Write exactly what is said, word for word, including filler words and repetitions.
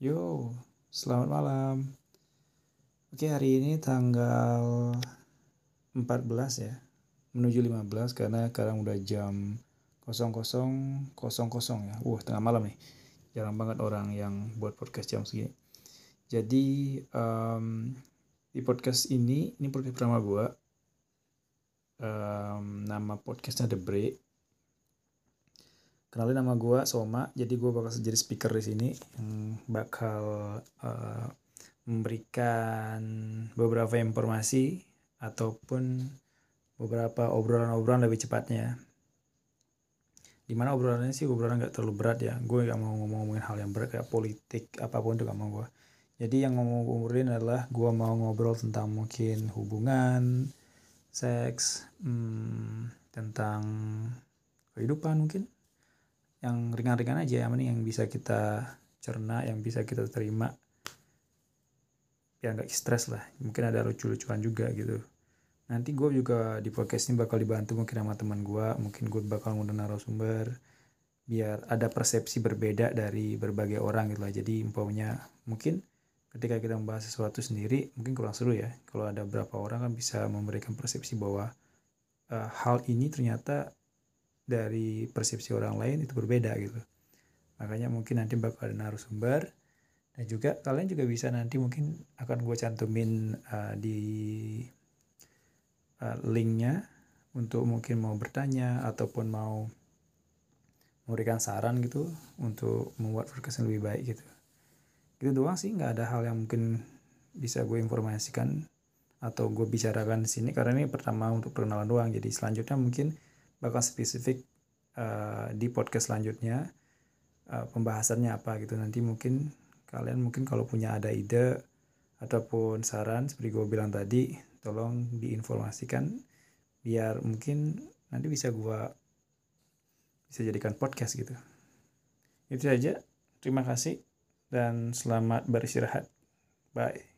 Yo, selamat malam. Oke, hari ini tanggal empat belas ya, menuju lima belas karena sekarang udah jam nol nol nol nol ya. Wah, tengah malam nih. Jarang banget orang yang buat podcast jam segini. Jadi um, di podcast ini, ini podcast pertama gua. Um, nama podcastnya The Break. Kenalin nama gue Soma, jadi gue bakal jadi speaker di sini yang bakal uh, memberikan beberapa informasi ataupun beberapa obrolan-obrolan lebih cepatnya. Dimana obrolannya sih obrolan nggak terlalu berat ya. Gue nggak mau ngomongin hal yang berat kayak politik apapun tuh nggak mau gue. Jadi yang mau gue ngobrolin adalah gue mau ngobrol tentang mungkin hubungan, seks, hmm, tentang kehidupan mungkin. Yang ringan-ringan aja, yang yang bisa kita cerna, yang bisa kita terima. Biar gak stres lah, mungkin ada lucu-lucuan juga gitu. Nanti gue juga di podcast ini bakal dibantu mungkin sama teman gue, mungkin gue bakal ngundang narasumber. Biar ada persepsi berbeda dari berbagai orang gitu lah. Jadi infonya mungkin ketika kita membahas sesuatu sendiri, mungkin kurang seru ya. Kalau ada berapa orang kan bisa memberikan persepsi bahwa uh, hal ini ternyata dari persepsi orang lain itu berbeda gitu. Makanya mungkin nanti bakal ada narasumber. Dan juga kalian juga bisa nanti mungkin akan gue cantumin uh, di uh, linknya untuk mungkin mau bertanya ataupun mau memberikan saran gitu untuk membuat podcast yang lebih baik gitu. Itu doang sih, nggak ada hal yang mungkin bisa gue informasikan atau gue bicarakan di sini karena ini pertama untuk perkenalan doang. Jadi selanjutnya mungkin bakal spesifik uh, di podcast selanjutnya uh, pembahasannya apa gitu. Nanti mungkin kalian mungkin kalau punya ada ide ataupun saran seperti gue bilang tadi, tolong diinformasikan biar mungkin nanti bisa gue bisa jadikan podcast gitu. Itu aja. Terima kasih. Dan selamat beristirahat. Bye.